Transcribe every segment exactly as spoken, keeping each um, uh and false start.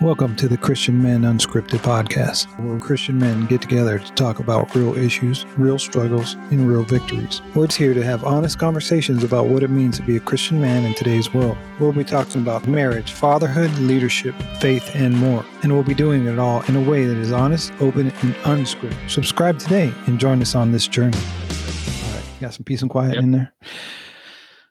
Welcome to the Christian Men Unscripted Podcast, where Christian men get together to talk about real issues, real struggles, and real victories. We're here to have honest conversations about what it means to be a Christian man in today's world. We'll be talking about marriage, fatherhood, leadership, faith, and more. And we'll be doing it all in a way that is honest, open, and unscripted. Subscribe today and join us on this journey. All right, got some peace and quiet yep. in there.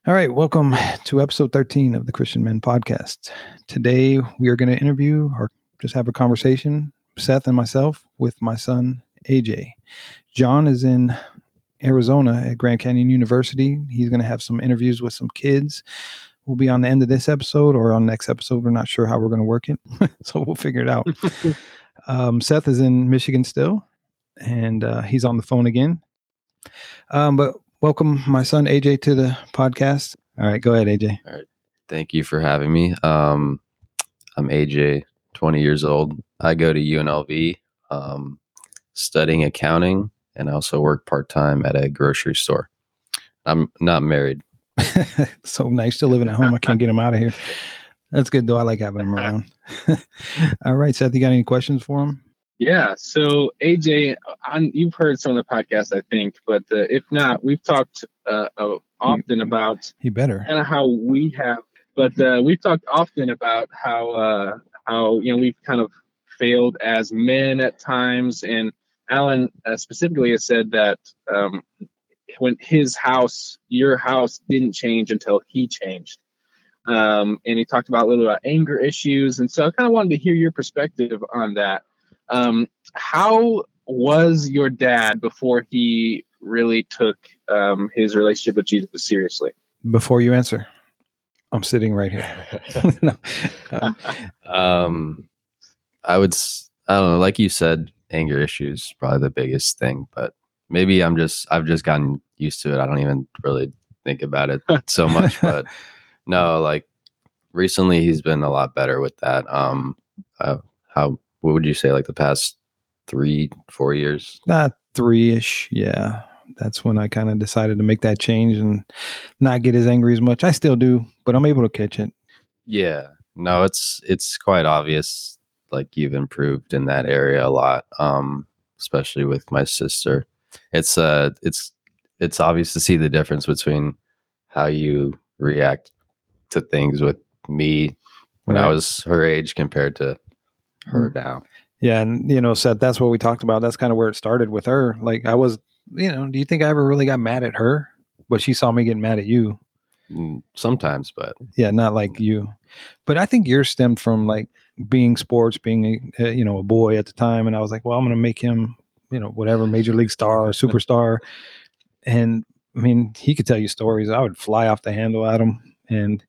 All right, welcome to episode thirteen of the Christian Men Podcast. Today, we are going to interview or just have a conversation, Seth and myself, with my son, A J. John is in Arizona at Grand Canyon University. He's going to have some interviews with some kids. We'll be on the end of this episode or on next episode. We're not sure how we're going to work it, so we'll figure it out. um, Seth is in Michigan still, and uh, he's on the phone again. Um, but welcome, my son, A J, to the podcast. All right, go ahead, A J. All right. Thank you for having me. Um, I'm A J, twenty years old. I go to U N L V, um, studying accounting, and I also work part-time at a grocery store. I'm not married. So nice to living at home. I can't get him out of here. That's good, though. I like having him around. All right, Seth, you got any questions for him? Yeah, so A J, on, you've heard some of the podcasts, I think, but uh, if not, we've talked uh, often about he better and how we have, but uh, we've talked often about how uh, how you know we've kind of failed as men at times, and Alan uh, specifically has said that um, when his house, your house, didn't change until he changed, um, and he talked about a little about anger issues, and so I kind of wanted to hear your perspective on that. Um, how was your dad before he really took um, his relationship with Jesus seriously? Before you answer, I'm sitting right here. no. um, um, I would, I don't know, like you said, anger issues, probably the biggest thing, but maybe I'm just, I've just gotten used to it. I don't even really think about it so much, but no, like recently he's been a lot better with that. Um, uh, how, What would you say, like the past three, four years? Not three-ish, yeah. That's when I kind of decided to make that change and not get as angry as much. I still do, but I'm able to catch it. Yeah. No, it's it's quite obvious, like you've improved in that area a lot, um, especially with my sister. It's uh, it's it's obvious to see the difference between how you react to things with me when right. I was her age compared to her now. Yeah. And, you know, Seth, that's what we talked about. That's kind of where it started with her. Like I was, you know, do you think I ever really got mad at her? But she saw me getting mad at you. Sometimes, but. Yeah. Not like you. But I think yours stemmed from like being sports, being, a, you know, a boy at the time. And I was like, well, I'm going to make him, you know, whatever major league star or superstar. And I mean, he could tell you stories. I would fly off the handle at him. And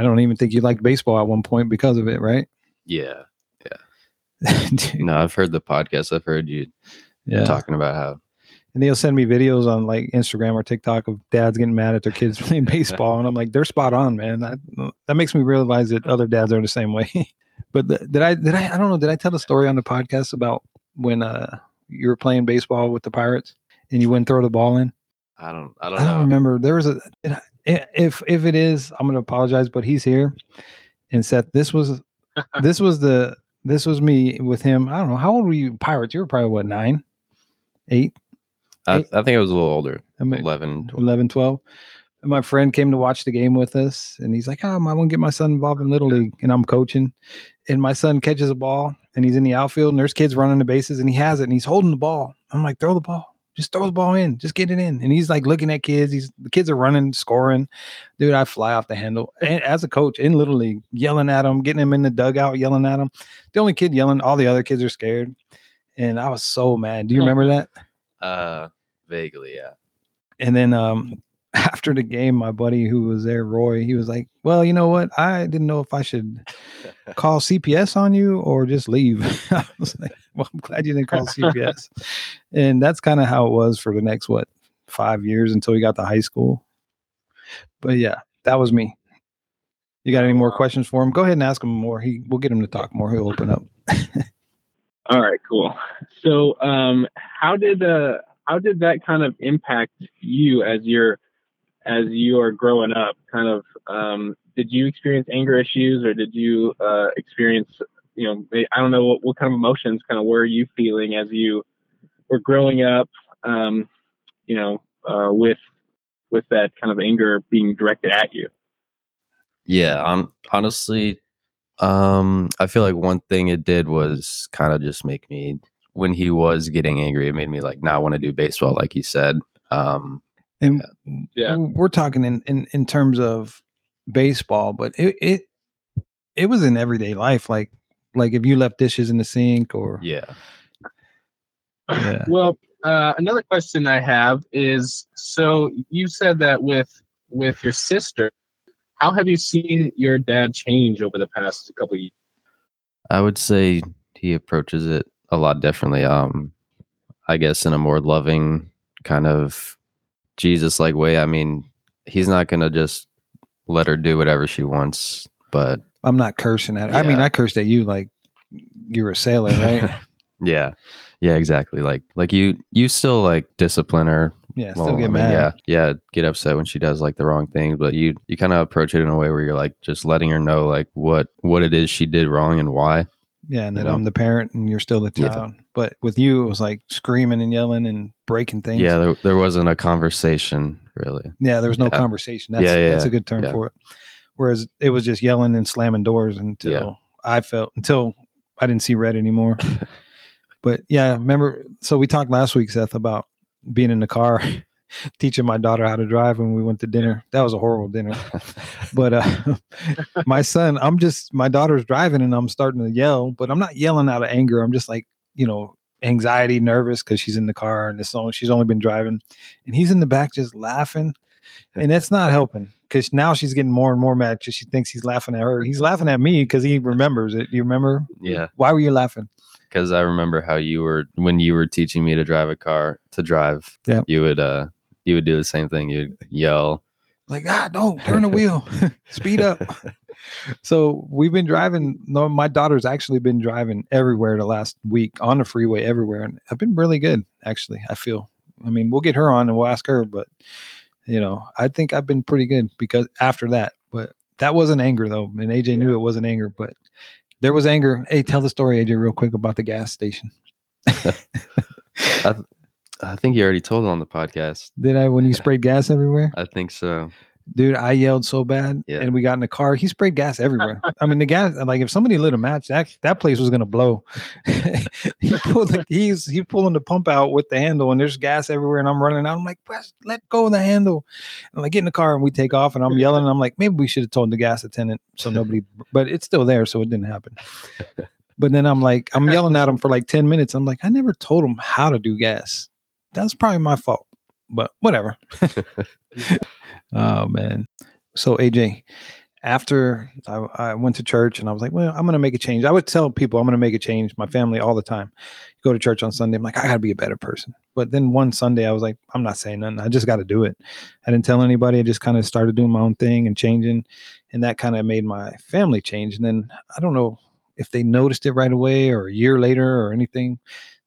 I don't even think you liked baseball at one point because of it. Right. Yeah. No, I've heard the podcast. I've heard you yeah. talking about how. And they'll send me videos on like Instagram or TikTok of dads getting mad at their kids playing baseball. And I'm like, they're spot on, man. That, that makes me realize that other dads are the same way. But the, did I, did I, I don't know, did I tell the story on the podcast about when uh, you were playing baseball with the Pirates and you wouldn't throw the ball in? I don't, I don't, I don't know. remember. There was a, if, if it is, I'm going to apologize, but he's here. And Seth, this was, this was the, This was me with him. I don't know. How old were you, Pirates? You were probably, what, nine, eight? I, eight? I think I was a little older, I mean, eleven, twelve. eleven, twelve. And my friend came to watch the game with us, and he's like, oh, I want to get my son involved in Little League, and I'm coaching. And my son catches a ball, and he's in the outfield, and there's kids running the bases, and he has it, and he's holding the ball. I'm like, throw the ball. Just throw the ball in. Just get it in. And he's like looking at kids. He's the kids are running, scoring. Dude, I fly off the handle. And as a coach in Little League, yelling at him, getting him in the dugout, yelling at him. The only kid yelling. All the other kids are scared. And I was so mad. Do you remember that? Uh, vaguely, yeah. And then um, after the game, my buddy who was there, Roy, he was like, well, you know what? I didn't know if I should call C P S on you or just leave. I was like, well, I'm glad you didn't call C P S. And that's kind of how it was for the next, what, five years until we got to high school. But yeah, that was me. You got any more questions for him? Go ahead and ask him more. He, we'll get him to talk more. He'll open up. All right, cool. So um, how did uh, how did that kind of impact you as you're, as you are growing up? Kind of, um, did you experience anger issues or did you uh, experience you know, they, I don't know what, what kind of emotions kind of were you feeling as you were growing up, um, you know, uh, with, with that kind of anger being directed at you? Yeah, I'm honestly, um, I feel like one thing it did was kind of just make me, when he was getting angry, it made me like not want to do baseball, like he said. Um, and yeah, we're talking in, in, in terms of baseball, but it, it, it was in everyday life. Like, like if you left dishes in the sink or. Yeah. yeah. Well, uh, another question I have is, so you said that with, with your sister, how have you seen your dad change over the past couple of years? I would say he approaches it a lot differently. Um, I guess in a more loving kind of Jesus-like way. I mean, he's not going to just let her do whatever she wants, but... I'm not cursing at her. Yeah. I mean, I cursed at you like you were a sailor, right? yeah. Yeah, exactly. Like, like you, you still like discipline her. Yeah, still well, get I mean, mad. Yeah, yeah, get upset when she does like the wrong thing, but you, you kind of approach it in a way where you're like just letting her know like what, what it is she did wrong and why. Yeah, and then I'm the parent and you're still the child. Yeah. But with you, it was like screaming and yelling and breaking things. Yeah, there, there wasn't a conversation really. Yeah, there was no yeah. conversation. That's, yeah, yeah, that's a good term yeah. for it. Whereas it was just yelling and slamming doors until yeah. I felt, until I didn't see red anymore. But yeah, remember, so we talked last week, Seth, about being in the car, teaching my daughter how to drive when we went to dinner. That was a horrible dinner. But uh, my son, I'm just, my daughter's driving and I'm starting to yell, but I'm not yelling out of anger. I'm just like, you know, anxiety, nervous because she's in the car and it's only, she's only been driving. And he's in the back just laughing. And that's not helping because now she's getting more and more mad because she thinks he's laughing at her. He's laughing at me because he remembers it. You remember? Yeah. Why were you laughing? Because I remember how you were, when you were teaching me to drive a car, to drive, yeah. you would, uh, you would do the same thing. You'd yell. Like, ah, don't turn the wheel. Speed up. So we've been driving. No, my daughter's actually been driving everywhere the last week on the freeway everywhere. And I've been really good, actually, I feel. I mean, we'll get her on and we'll ask her, but you know, I think I've been pretty good because after that, but that wasn't anger though. And A J yeah. knew it wasn't anger, but there was anger. Hey, tell the story, A J, real quick about the gas station. I, th- I think you already told it on the podcast. Did I, when you sprayed gas everywhere? I think so. Dude, I yelled so bad yeah. and we got in the car. He sprayed gas everywhere. I mean, the gas, like if somebody lit a match, that, that place was going to blow. he pulled the, he's, he's pulling the pump out with the handle and there's gas everywhere. And I'm running out. I'm like, let go of the handle. And I get in the car and we take off and I'm yelling. And I'm like, maybe we should have told the gas attendant. So nobody, but it's still there. So it didn't happen. But then I'm like, I'm yelling at him for like ten minutes. I'm like, I never told him how to do gas. That's probably my fault, but whatever. Oh man. So A J, after I, I went to church and I was like, well, I'm going to make a change. I would tell people I'm going to make a change. My family all the time, go to church on Sunday. I'm like, I gotta be a better person. But then one Sunday I was like, I'm not saying nothing. I just got to do it. I didn't tell anybody. I just kind of started doing my own thing and changing. And that kind of made my family change. And then I don't know if they noticed it right away or a year later or anything.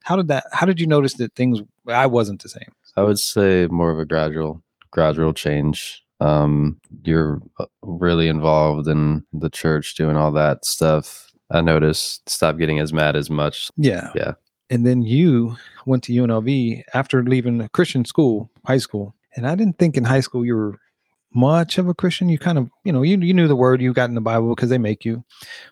How did that, how did you notice that things, I wasn't the same? I would say more of a gradual gradual change. Um, you're really involved in the church, doing all that stuff. I noticed, stop getting as mad as much. Yeah. Yeah. And then you went to U N L V after leaving a Christian school, high school. And I didn't think in high school you were much of a Christian. You kind of, you know, you, you knew the word, you got in the Bible because they make you,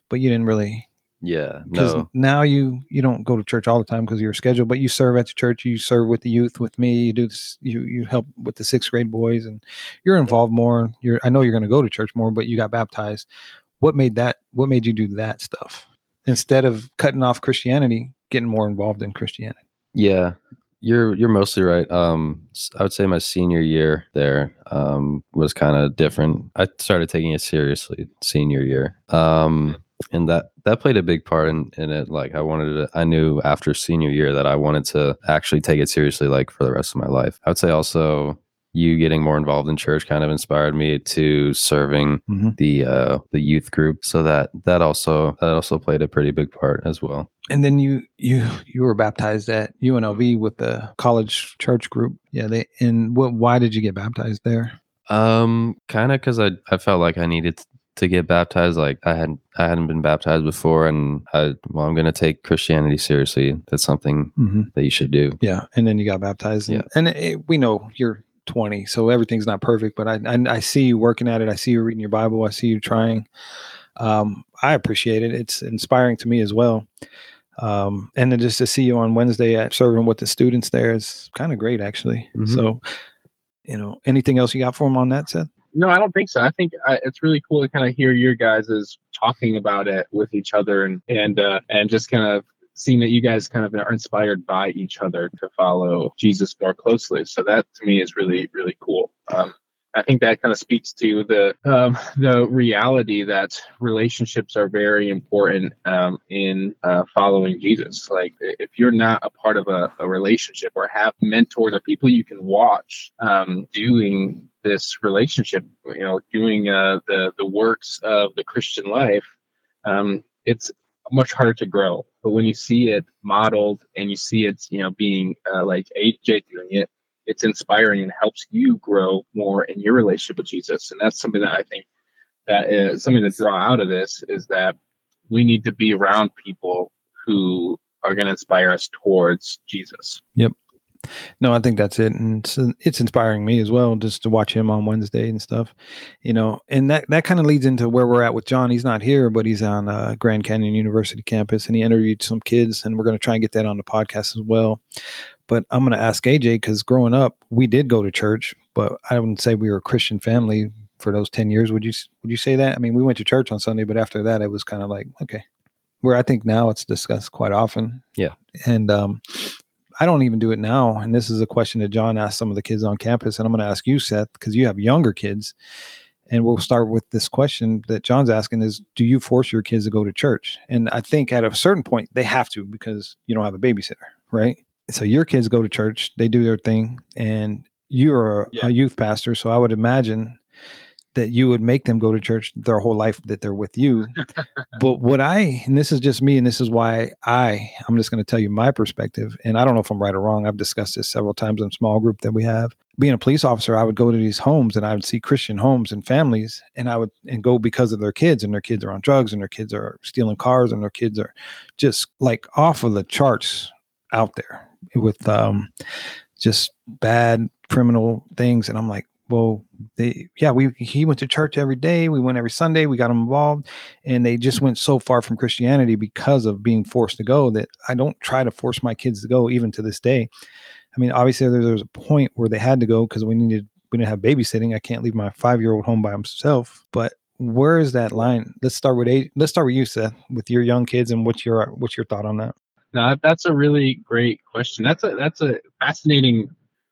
but you didn't really. Yeah. Because no. now you, you don't go to church all the time because you're scheduled, but you serve at the church. You serve with the youth with me. You do this, you, you help with the sixth grade boys and you're involved more. You're, I know you're going to go to church more, but you got baptized. What made that, what made you do that stuff instead of cutting off Christianity, getting more involved in Christianity? Yeah, you're, you're mostly right. Um, I would say my senior year there, um, was kind of different. I started taking it seriously senior year. Um, And that, that played a big part in, in it. Like I wanted to, I knew after senior year that I wanted to actually take it seriously, like for the rest of my life. I would say also you getting more involved in church kind of inspired me to serving mm-hmm. the, uh, the youth group. So that, that also, that also played a pretty big part as well. And then you, you, you were baptized at U N L V with the college church group. Yeah. They, and what, why did you get baptized there? Um, kind of cause I, I felt like I needed to to get baptized. Like I hadn't, I hadn't been baptized before, and I, well, I'm going to take Christianity seriously. That's something mm-hmm. that you should do. Yeah. And then you got baptized. And, yeah. and it, we know you're twenty, so everything's not perfect, but I, I, I see you working at it. I see you reading your Bible. I see you trying. Um, I appreciate it. It's inspiring to me as well. Um, and then just to see you on Wednesday at serving with the students there is kind of great, actually. Mm-hmm. So, you know, anything else you got for them on that, Seth? No, I don't think so. I think I, it's really cool to kind of hear your guys is talking about it with each other, and and uh, and just kind of seeing that you guys kind of are inspired by each other to follow Jesus more closely. So that to me is really, really cool. Um, I think that kind of speaks to the um, the reality that relationships are very important um, in uh, following Jesus. Like if you're not a part of a, a relationship or have mentors or people you can watch um, doing this relationship, you know, doing uh, the the works of the Christian life, um, it's much harder to grow. But when you see it modeled and you see it, you know, being uh, like A J doing it, it's inspiring and helps you grow more in your relationship with Jesus. And that's something that I think that is something to draw out of this, is that we need to be around people who are going to inspire us towards Jesus. Yep. No, I think that's it. And it's, it's inspiring me as well, just to watch him on Wednesday and stuff, you know, and that, that kind of leads into where we're at with John. He's not here, but he's on uh, Grand Canyon University campus, and he interviewed some kids, and we're going to try and get that on the podcast as well. But I'm going to ask A J, because growing up, we did go to church, but I wouldn't say we were a Christian family for those ten years. Would you, would you say that? I mean, we went to church on Sunday, but after that, it was kind of like, okay, where I think now it's discussed quite often. Yeah. And, um, I don't even do it now. And this is a question that John asked some of the kids on campus. And I'm going to ask you, Seth, because you have younger kids. And we'll start with this question that John's asking is, do you force your kids to go to church? And I think at a certain point, they have to, because you don't have a babysitter, right? So your kids go to church, they do their thing. And you're a, yeah. a youth pastor. So I would imagine that you would make them go to church their whole life that they're with you. But what I, and this is just me, and this is why I, I'm just going to tell you my perspective. And I don't know if I'm right or wrong. I've discussed this several times in a small group that we have. Being a police officer, I would go to these homes, and I would see Christian homes and families, and I would and go because of their kids, and their kids are on drugs, and their kids are stealing cars, and their kids are just like off of the charts out there with um, just bad criminal things. And I'm like, well, they, yeah, we, he went to church every day. We went every Sunday. We got him involved, and they just went so far from Christianity because of being forced to go, that I don't try to force my kids to go, even to this day. I mean, obviously there, there was a point where they had to go because we needed, we didn't have babysitting. I can't leave my five-year-old home by himself, but where is that line? Let's start with a, let's start with you, Seth, with your young kids, and what's your, what's your thought on that? No, that's a really great question. That's a, that's a fascinating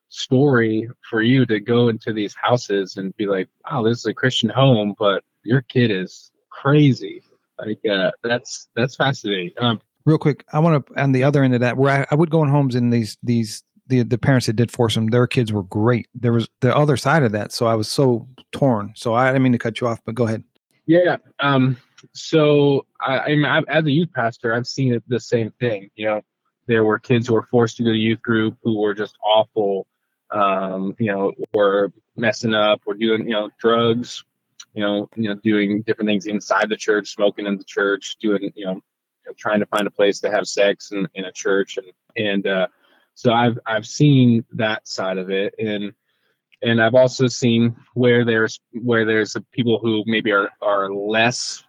story for you to go into these houses and be like, wow, this is a Christian home, but your kid is crazy. Like, uh, that's, that's fascinating. Um, Real quick, I want to, on the other end of that, where I, I would go in homes, and these, these, the, the parents that did force them, their kids were great. There was the other side of that. So I was so torn. So I didn't mean to cut you off, but go ahead. Yeah. Um, so I, I mean, I've, as a youth pastor, I've seen the same thing. You know, there were kids who were forced to go to youth group who were just awful. Um, you know, we're messing up, we're doing, you know, drugs, you know, you know, doing different things inside the church, smoking in the church, doing, you know, trying to find a place to have sex in, in a church. And, and, uh, so I've, I've seen that side of it. And, and I've also seen where there's, where there's people who maybe are, are less,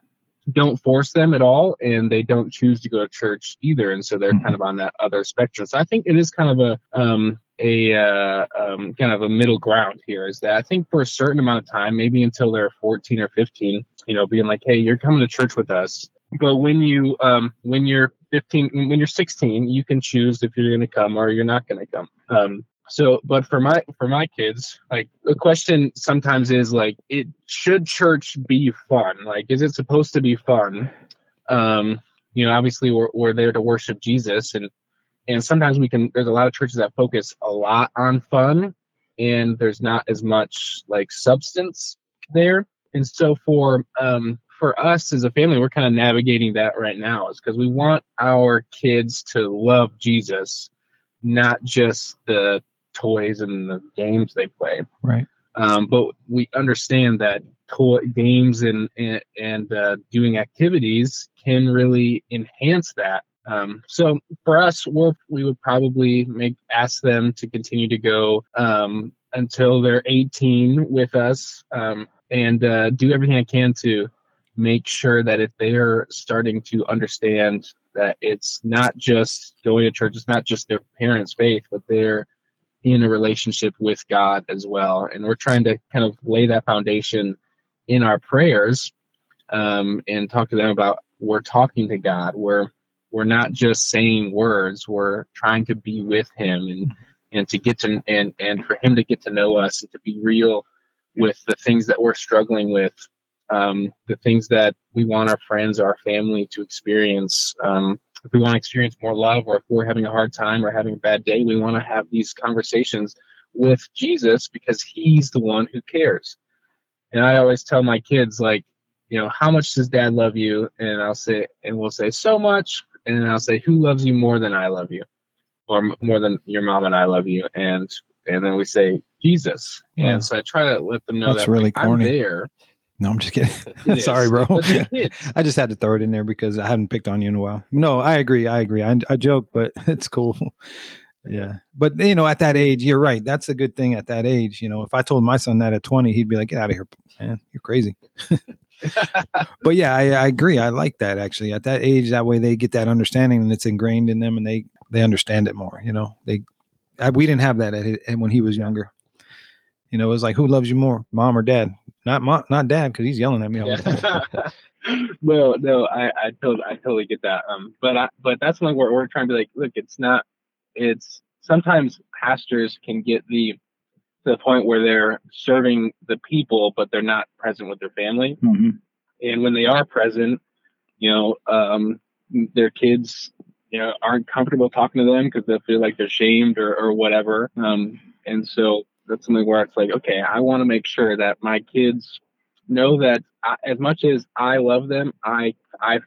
don't force them at all, and they don't choose to go to church either. And so they're kind of on that other spectrum. So I think it is kind of a, um, a uh, um, kind of a middle ground here, is that I think for a certain amount of time, maybe until they're fourteen or fifteen, you know, being like, hey, you're coming to church with us. But when you um, when you're fifteen, when you're sixteen, you can choose if you're going to come or you're not going to come. Um, so but for my for my kids, like the question sometimes is like, it should church be fun? Like, is it supposed to be fun? Um, you know, obviously, we're, we're there to worship Jesus. And And sometimes we can, there's a lot of churches that focus a lot on fun, and there's not as much like substance there. And so for um, for us as a family, we're kind of navigating that right now, is because we want our kids to love Jesus, not just the toys and the games they play. Right. Um, but we understand that co- games and and, and uh, doing activities can really enhance that. Um, so for us, we'll, we would probably make ask them to continue to go um, until they're eighteen with us, um, and uh, do everything I can to make sure that if they are starting to understand that it's not just going to church, it's not just their parents' faith, but they're in a relationship with God as well. And we're trying to kind of lay that foundation in our prayers, um, and talk to them about we're talking to God. We're we're not just saying words. We're trying to be with Him, and and to get to and and for Him to get to know us, and to be real with the things that we're struggling with, um, the things that we want our friends, our family to experience. Um, If we want to experience more love, or if we're having a hard time or having a bad day, we want to have these conversations with Jesus, because He's the one who cares. And I always tell my kids, like, you know, how much does Dad love you? And I'll say, and we'll say, so much. And then I'll say, who loves you more than I love you, or more than your mom and I love you? And and then we say, Jesus. Yeah. And so I try to let them know that's that really like, corny. I'm there. No, I'm just kidding. Sorry, bro. I just had to throw it in there because I haven't picked on you in a while. No, I agree. I agree. I, I joke, but it's cool. Yeah. But, you know, at that age, you're right. That's a good thing at that age. You know, if I told my son that at twenty, he'd be like, get out of here, man. You're crazy. But yeah, I, I agree. I like that actually. At that age, that way they get that understanding and it's ingrained in them, and they, they understand it more. You know, they, I, we didn't have that at his, when he was younger. You know, it was like, who loves you more, mom or dad? Not mom, not dad, because he's yelling at me all the time. Yeah. no, no, I, I totally, I totally get that. Um, but I, but that's like where we're trying to be like, look, it's not, it's sometimes pastors can get the to the point where they're serving the people, but they're not present with their family. Mm-hmm. And when they are present, you know, um, their kids, you know, aren't comfortable talking to them because they feel like they're shamed or or whatever. Um, and so. That's something where it's like, okay, I want to make sure that my kids know that I, as much as I love them, I, I,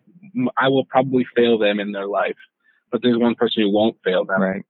I will probably fail them in their life, but there's one person who won't fail them. Right.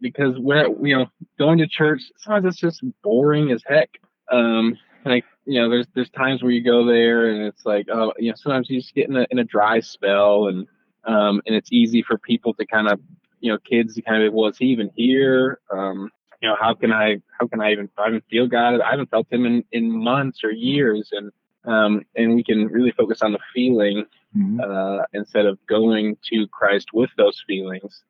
Because where, you know, going to church, sometimes it's just boring as heck. Um, like, you know, there's, there's times where you go there and it's like, oh, you know, sometimes you just get in a, in a dry spell, and, um, and it's easy for people to kind of, you know, kids to kind of, well, is he even here? Um, You know, how can I, how can I even, I haven't feel God. I haven't felt Him in, in months or years. And, um, and we can really focus on the feeling, mm-hmm. uh, instead of going to Christ with those feelings.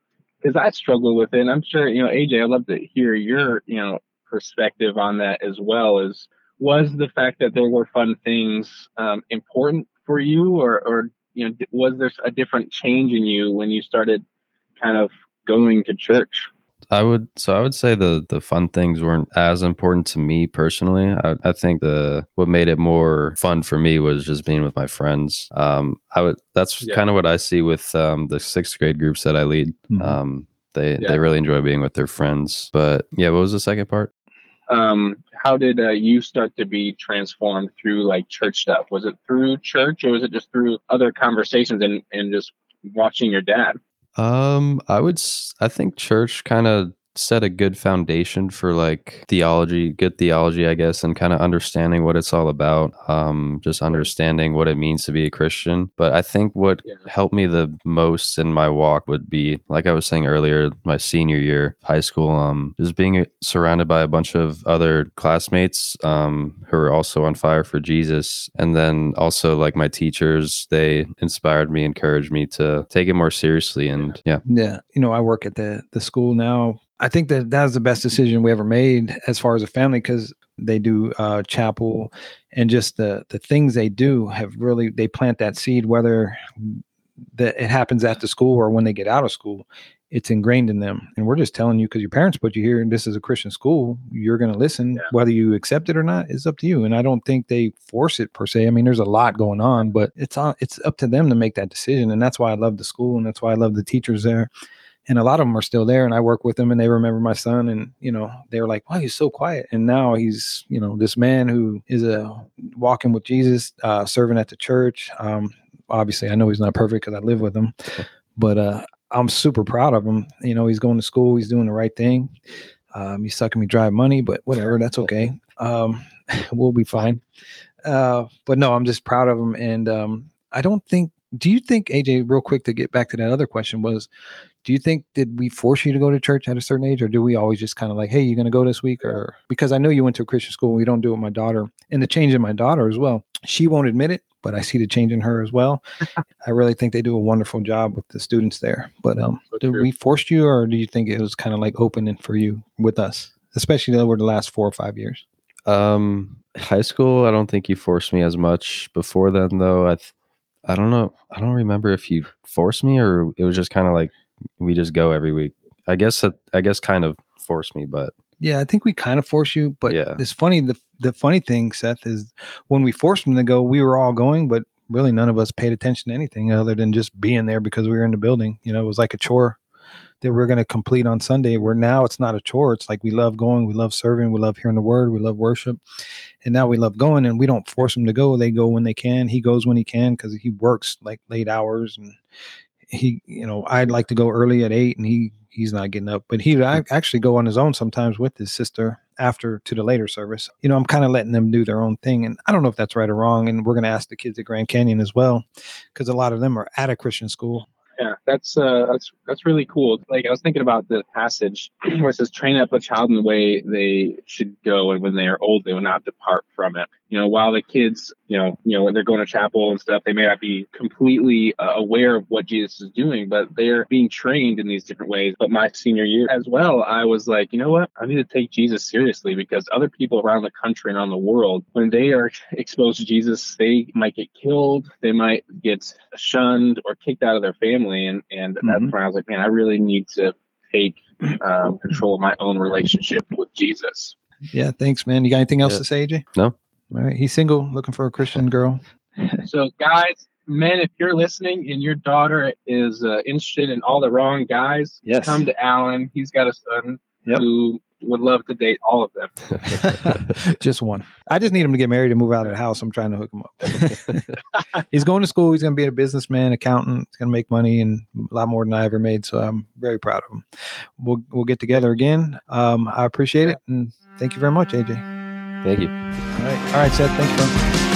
Cause I struggle with it. And I'm sure, you know, A J, I'd love to hear your, you know, perspective on that as well. As was the fact that there were fun things, um, important for you, or, or, you know, was there a different change in you when you started kind of going to church? I would so I would say the the fun things weren't as important to me personally. I, I think the what made it more fun for me was just being with my friends. Um, I would that's yeah. kind of what I see with um, the sixth grade groups that I lead. Mm-hmm. Um, they yeah. they really enjoy being with their friends. But yeah, what was the second part? Um, how did uh, you start to be transformed through like church stuff? Was it through church, or was it just through other conversations and, and just watching your dad? Um, I would, I think church kind of set a good foundation for like theology, good theology, I guess, and kind of understanding what it's all about. Um, just understanding what it means to be a Christian. But I think what yeah. helped me the most in my walk would be, like I was saying earlier, my senior year, high school, um, just being surrounded by a bunch of other classmates, um, who were also on fire for Jesus. And then also like my teachers, they inspired me, encouraged me to take it more seriously. And yeah. Yeah. You know, I work at the, the school now. I think that that was the best decision we ever made as far as a family, because they do uh, chapel, and just the the things they do have really, they plant that seed, whether that it happens after school or when they get out of school, it's ingrained in them. And we're just telling you because your parents put you here and this is a Christian school, you're going to listen. Yeah. Whether you accept it or not is up to you. And I don't think they force it per se. I mean, there's a lot going on, but it's on, it's up to them to make that decision. And that's why I love the school, and that's why I love the teachers there. And a lot of them are still there, and I work with them, and they remember my son, and, you know, they were like, wow, he's so quiet. And now he's, you know, this man who is a walking with Jesus, uh, serving at the church. Um, obviously, I know he's not perfect because I live with him, but uh, I'm super proud of him. You know, he's going to school. He's doing the right thing. Um, he's sucking me dry money, but whatever. That's okay. Um, we'll be fine. Uh, but no, I'm just proud of them. And um, I don't think, do you think, A J, real quick to get back to that other question was, do you think, did we force you to go to church at a certain age, or do we always just kind of like, hey, you're going to go this week? Or because I know you went to a Christian school, we don't do it with my daughter, and the change in my daughter as well. She won't admit it, but I see the change in her as well. I really think they do a wonderful job with the students there. But um, so did we force you, or do you think it was kind of like open for you with us, especially over the last four or five years? Um, high school, I don't think you forced me as much. Before then, though, I th- I don't know. I don't remember if you forced me or it was just kind of like we just go every week. I guess that, I guess kind of forced me, but yeah, I think we kind of forced you. But yeah, it's funny. The the funny thing, Seth, is when we forced them to go, we were all going, but really none of us paid attention to anything other than just being there because we were in the building. You know, it was like a chore that we we're going to complete on Sunday, where now it's not a chore. It's like we love going, we love serving, we love hearing the word, we love worship. And now we love going, and we don't force them to go. They go when they can. He goes when he can because he works like late hours. And he, you know, I'd like to go early at eight, and he he's not getting up. But he'd actually go on his own sometimes with his sister after to the later service. You know, I'm kind of letting them do their own thing. And I don't know if that's right or wrong. And we're going to ask the kids at Grand Canyon as well, because a lot of them are at a Christian school. Yeah, that's uh, that's that's really cool. Like, I was thinking about the passage where it says, "Train up a child in the way they should go, and when they are old, they will not depart from it." You know, while the kids, you know, you know, when they're going to chapel and stuff, they may not be completely uh, aware of what Jesus is doing, but they're being trained in these different ways. But my senior year as well, I was like, you know what? I need to take Jesus seriously, because other people around the country and around the world, when they are exposed to Jesus, they might get killed, they might get shunned or kicked out of their family. And, and mm-hmm. that's when I was like, man, I really need to take um, control of my own relationship with Jesus. Yeah, thanks, man. You got anything else yeah. to say, A J? No. All right. He's single, looking for a Christian girl. So, guys, men, if you're listening and your daughter is uh, interested in all the wrong guys, yes. come to Alan. He's got a son yep. who would love to date all of them. Just one. I just need him to get married and move out of the house. I'm trying to hook him up. He's going to school. He's going to be a businessman, accountant. He's going to make money, and a lot more than I ever made. So I'm very proud of him. We'll we'll get together again. Um, I appreciate it, and thank you very much, A J. Thank you. All right. All right, Seth. Thanks, bro.